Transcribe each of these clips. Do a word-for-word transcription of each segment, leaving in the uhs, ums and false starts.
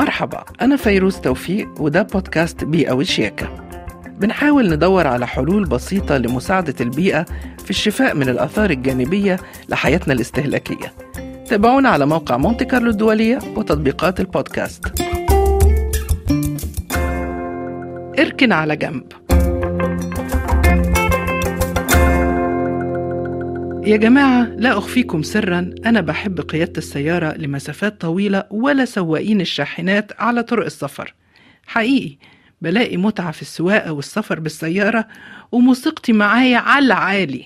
مرحبا، أنا فيروز توفيق وده بودكاست بيئة وشياكة. بنحاول ندور على حلول بسيطة لمساعدة البيئة في الشفاء من الآثار الجانبية لحياتنا الاستهلاكية. تابعونا على موقع مونت كارلو الدولية وتطبيقات البودكاست. اركن على جنب. يا جماعة، لا أخفيكم سراً، أنا بحب قيادة السيارة لمسافات طويلة ولا سواقين الشاحنات على طرق السفر. حقيقي بلاقي متعة في السواقة والسفر بالسيارة وموسيقتي معايا على العالي،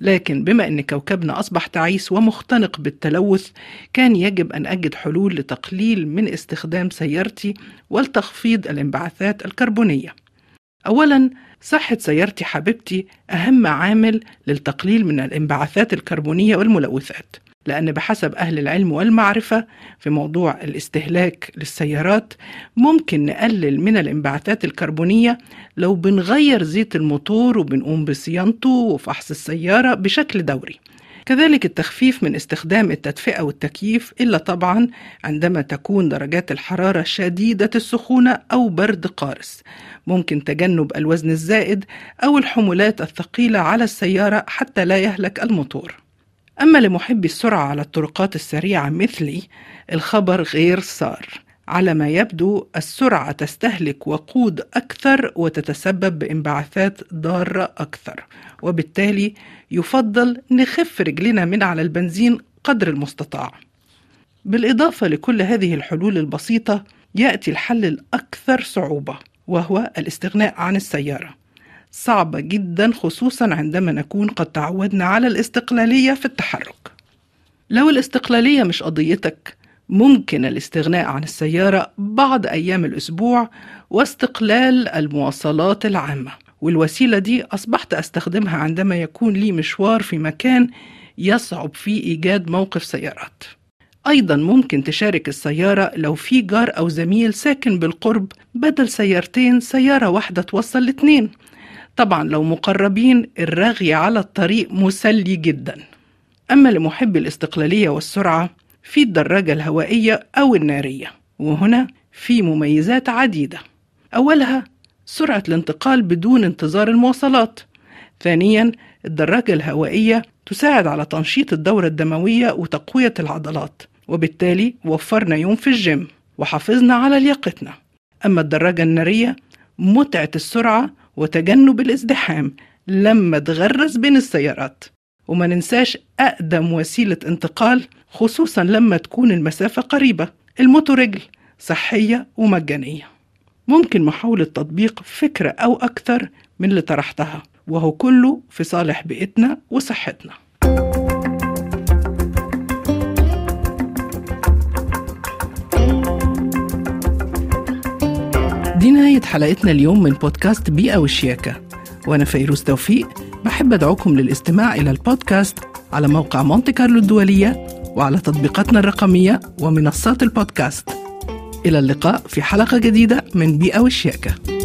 لكن بما أن كوكبنا أصبح تعيس ومختنق بالتلوث، كان يجب أن أجد حلول لتقليل من استخدام سيارتي والتخفيض الانبعاثات الكربونية. أولاً، صحة سيارتي حبيبتي أهم عامل للتقليل من الانبعاثات الكربونية والملوثات، لأن بحسب أهل العلم والمعرفة في موضوع الاستهلاك للسيارات ممكن نقلل من الانبعاثات الكربونية لو بنغير زيت الموتور وبنقوم بصيانته وفحص السيارة بشكل دوري. كذلك التخفيف من استخدام التدفئة والتكييف، إلا طبعا عندما تكون درجات الحرارة شديدة السخونة أو برد قارس. ممكن تجنب الوزن الزائد أو الحمولات الثقيلة على السيارة حتى لا يهلك الموتور. أما لمحبي السرعة على الطرقات السريعة مثلي، الخبر غير سار. على ما يبدو السرعة تستهلك وقود أكثر وتتسبب بانبعاثات ضارة أكثر، وبالتالي يفضل نخف رجلنا من على البنزين قدر المستطاع. بالإضافة لكل هذه الحلول البسيطة، يأتي الحل الأكثر صعوبة وهو الاستغناء عن السيارة. صعبة جدا خصوصا عندما نكون قد تعودنا على الاستقلالية في التحرك. لو الاستقلالية مش قضيتك، ممكن الاستغناء عن السيارة بعض أيام الأسبوع واستقلال المواصلات العامة، والوسيلة دي أصبحت أستخدمها عندما يكون لي مشوار في مكان يصعب فيه إيجاد موقف سيارات. أيضا ممكن تشارك السيارة لو في جار أو زميل ساكن بالقرب، بدل سيارتين سيارة واحدة توصل لاتنين. طبعا لو مقربين، الرغي على الطريق مسلي جدا. أما لمحبي الاستقلالية والسرعة، في الدراجة الهوائية أو النارية، وهنا في مميزات عديدة. أولها سرعة الانتقال بدون انتظار المواصلات. ثانيا، الدراجة الهوائية تساعد على تنشيط الدورة الدموية وتقوية العضلات، وبالتالي وفرنا يوم في الجيم وحافظنا على لياقتنا. أما الدراجة النارية، متعة السرعة وتجنب الازدحام لما تغرز بين السيارات. وما ننساش أقدم وسيلة انتقال، خصوصا لما تكون المسافة قريبة، الموتورجل، صحية ومجانية. ممكن محاولة تطبيق فكرة أو أكثر من اللي طرحتها، وهو كله في صالح بيئتنا وصحتنا. دي نهاية حلقتنا اليوم من بودكاست بيئة وشياكة، وأنا فيروز توفيق. بحب أدعوكم للاستماع إلى البودكاست على موقع مونت كارلو الدولية وعلى تطبيقاتنا الرقمية ومنصات البودكاست. إلى اللقاء في حلقة جديدة من بيئة وشياكة.